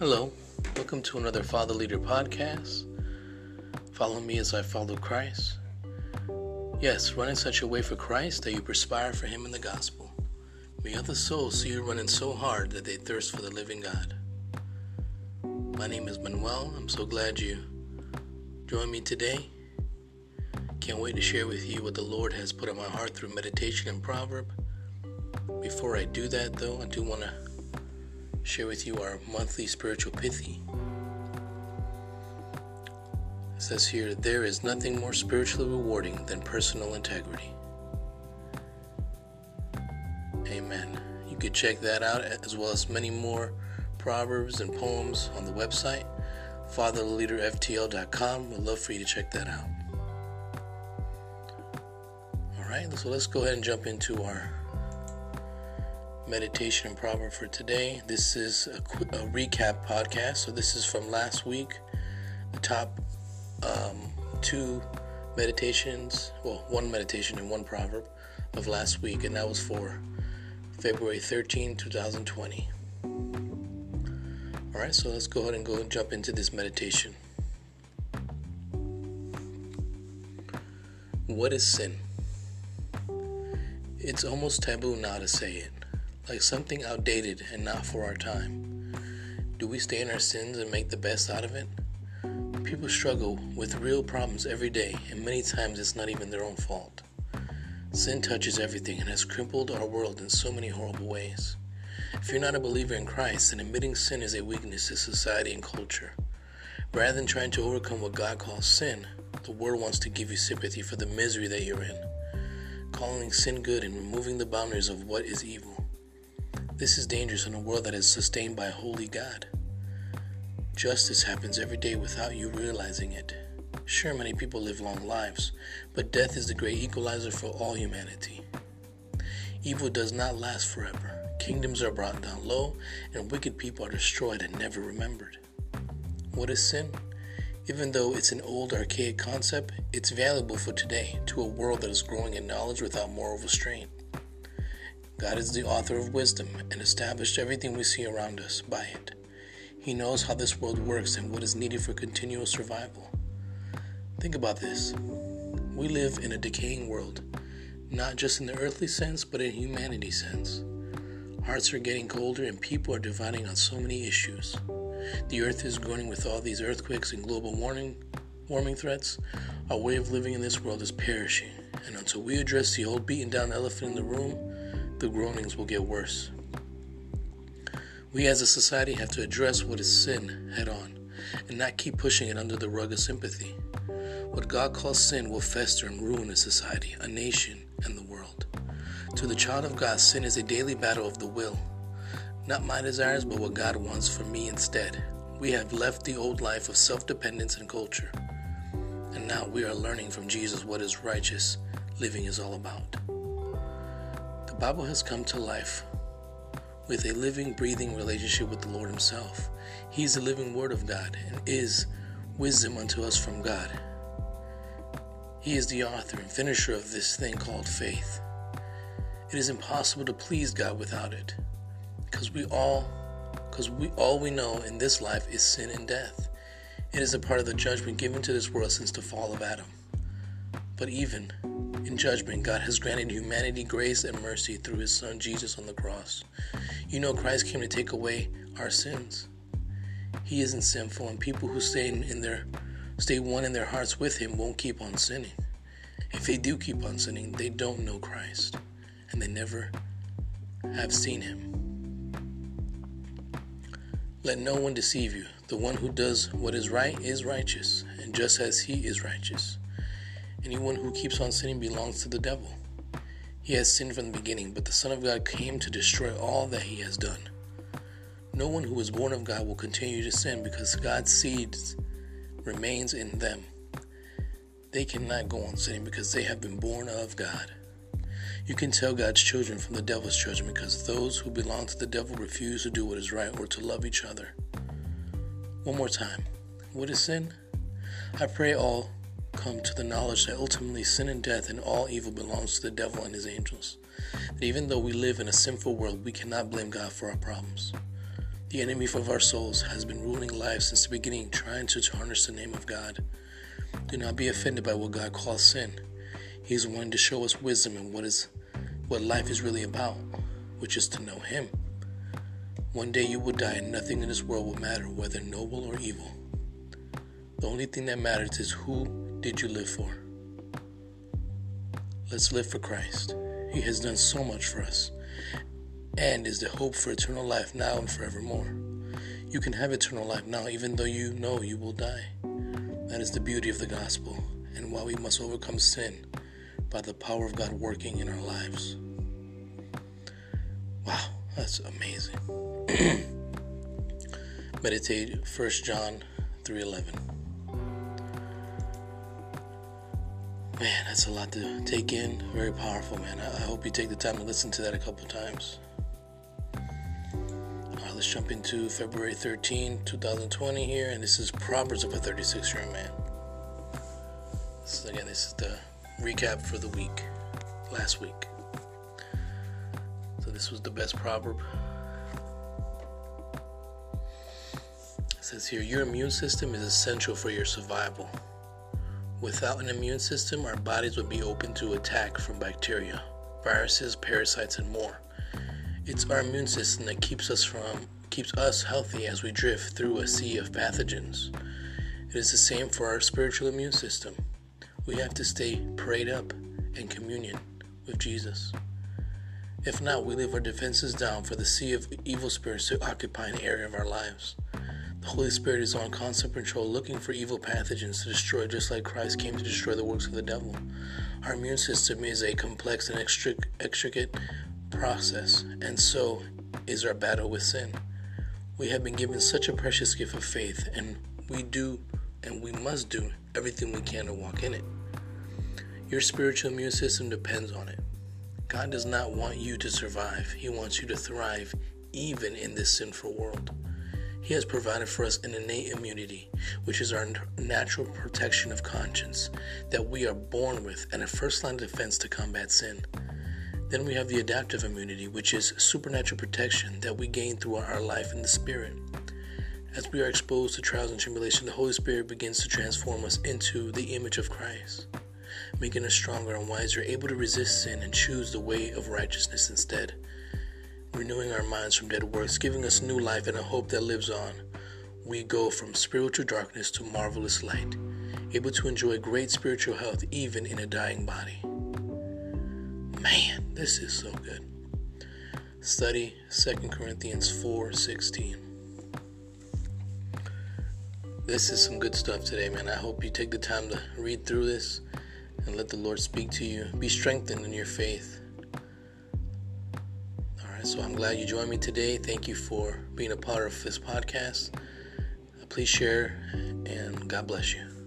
Hello, welcome to another Father Leader Podcast. Follow me as I follow Christ. Yes, run in such a way for Christ that you perspire for Him in the gospel. May other souls see you running so hard that they thirst for the living God. My name is Manuel. I'm so glad you joined me today. Can't wait to share with you what the Lord has put on my heart through meditation and proverb. Before I do that, though, I do want to share with you our monthly spiritual pithy. It says here, there is nothing more spiritually rewarding than personal integrity. Amen. You can check that out as well as many more proverbs and poems on the website, FatherLeaderFTL.com. We'd love for you to check that out. Alright, so let's go ahead and jump into our meditation and proverb for today. This is a recap podcast, so this is from last week. The top two meditations, well, one meditation and one proverb of last week, and that was for February 13, 2020. All right, so let's go ahead and jump into this meditation. What is sin? It's almost taboo now to say it, like something outdated and not for our time. Do we stay in our sins and make the best out of it? People struggle with real problems every day, and many times it's not even their own fault. Sin touches everything and has crippled our world in so many horrible ways. If you're not a believer in Christ, then admitting sin is a weakness to society and culture. Rather than trying to overcome what God calls sin, the world wants to give you sympathy for the misery that you're in, calling sin good and removing the boundaries of what is evil. This is dangerous in a world that is sustained by a holy God. Justice happens every day without you realizing it. Sure, many people live long lives, but death is the great equalizer for all humanity. Evil does not last forever. Kingdoms are brought down low, and wicked people are destroyed and never remembered. What is sin? Even though it's an old, archaic concept, it's valuable for today to a world that is growing in knowledge without moral restraint. God is the author of wisdom and established everything we see around us by it. He knows how this world works and what is needed for continual survival. Think about this. We live in a decaying world, not just in the earthly sense, but in humanity's sense. Hearts are getting colder and people are dividing on so many issues. The earth is groaning with all these earthquakes and global warming threats. Our way of living in this world is perishing, and until we address the old beaten down elephant in the room, the groanings will get worse. We as a society have to address what is sin head on and not keep pushing it under the rug of sympathy. What God calls sin will fester and ruin a society, a nation, and the world. To the child of God, sin is a daily battle of the will. Not my desires, but what God wants for me instead. We have left the old life of self-dependence and culture, and now we are learning from Jesus what is righteous living is all about. The Bible has come to life with a living, breathing relationship with the Lord Himself. He is the living Word of God and is wisdom unto us from God. He is the author and finisher of this thing called faith. It is impossible to please God without it, because all we know in this life is sin and death. It is a part of the judgment given to this world since the fall of Adam. But even in judgment, God has granted humanity grace and mercy through His Son, Jesus, on the cross. You know, Christ came to take away our sins. He isn't sinful, and people who stay one in their hearts with Him won't keep on sinning. If they do keep on sinning, they don't know Christ, and they never have seen Him. Let no one deceive you. The one who does what is right is righteous, and just as He is righteous. Anyone who keeps on sinning belongs to the devil. He has sinned from the beginning, but the Son of God came to destroy all that He has done. No one who is born of God will continue to sin because God's seed remains in them. They cannot go on sinning because they have been born of God. You can tell God's children from the devil's children because those who belong to the devil refuse to do what is right or to love each other. One more time. What is sin? I pray all come to the knowledge that ultimately sin and death and all evil belongs to the devil and his angels. That even though we live in a sinful world, we cannot blame God for our problems. The enemy of our souls has been ruining lives since the beginning, trying to tarnish the name of God. Do not be offended by what God calls sin. He is wanting to show us wisdom and what life is really about, which is to know Him. One day you will die and nothing in this world will matter, whether noble or evil. The only thing that matters is, who did you live for? Let's live for Christ. He has done so much for us and is the hope for eternal life now and forevermore. You can have eternal life now, even though you know you will die. That is the beauty of the gospel, and why we must overcome sin by the power of God working in our lives. Wow, that's amazing. Meditate 1 John 3:11. Man, that's a lot to take in. Very powerful, man. I hope you take the time to listen to that a couple times. All right, let's jump into February 13, 2020 here, and this is Proverbs of a 36-year-old man. This is the recap for the week, last week. So this was the best proverb. It says here, your immune system is essential for your survival. Without an immune system, our bodies would be open to attack from bacteria, viruses, parasites, and more. It's our immune system that keeps us healthy as we drift through a sea of pathogens. It is the same for our spiritual immune system. We have to stay prayed up in communion with Jesus. If not, we leave our defenses down for the sea of evil spirits to occupy an area of our lives. The Holy Spirit is on constant patrol, looking for evil pathogens to destroy, just like Christ came to destroy the works of the devil. Our immune system is a complex and intricate process, and so is our battle with sin. We have been given such a precious gift of faith, and we must do everything we can to walk in it. Your spiritual immune system depends on it. God does not want you to survive. He wants you to thrive even in this sinful world. He has provided for us an innate immunity, which is our natural protection of conscience that we are born with and a first line of defense to combat sin. Then we have the adaptive immunity, which is supernatural protection that we gain throughout our life in the Spirit. As we are exposed to trials and tribulation, the Holy Spirit begins to transform us into the image of Christ, making us stronger and wiser, able to resist sin and choose the way of righteousness instead, renewing our minds from dead works, giving us new life and a hope that lives on. We go from spiritual darkness to marvelous light, able to enjoy great spiritual health even in a dying body. Man, this is so good. Study 2 Corinthians 4:16. This is some good stuff today, man. I hope you take the time to read through this and let the Lord speak to you. Be strengthened in your faith. All right, so I'm glad you joined me today. Thank you for being a part of this podcast. Please share, and God bless you.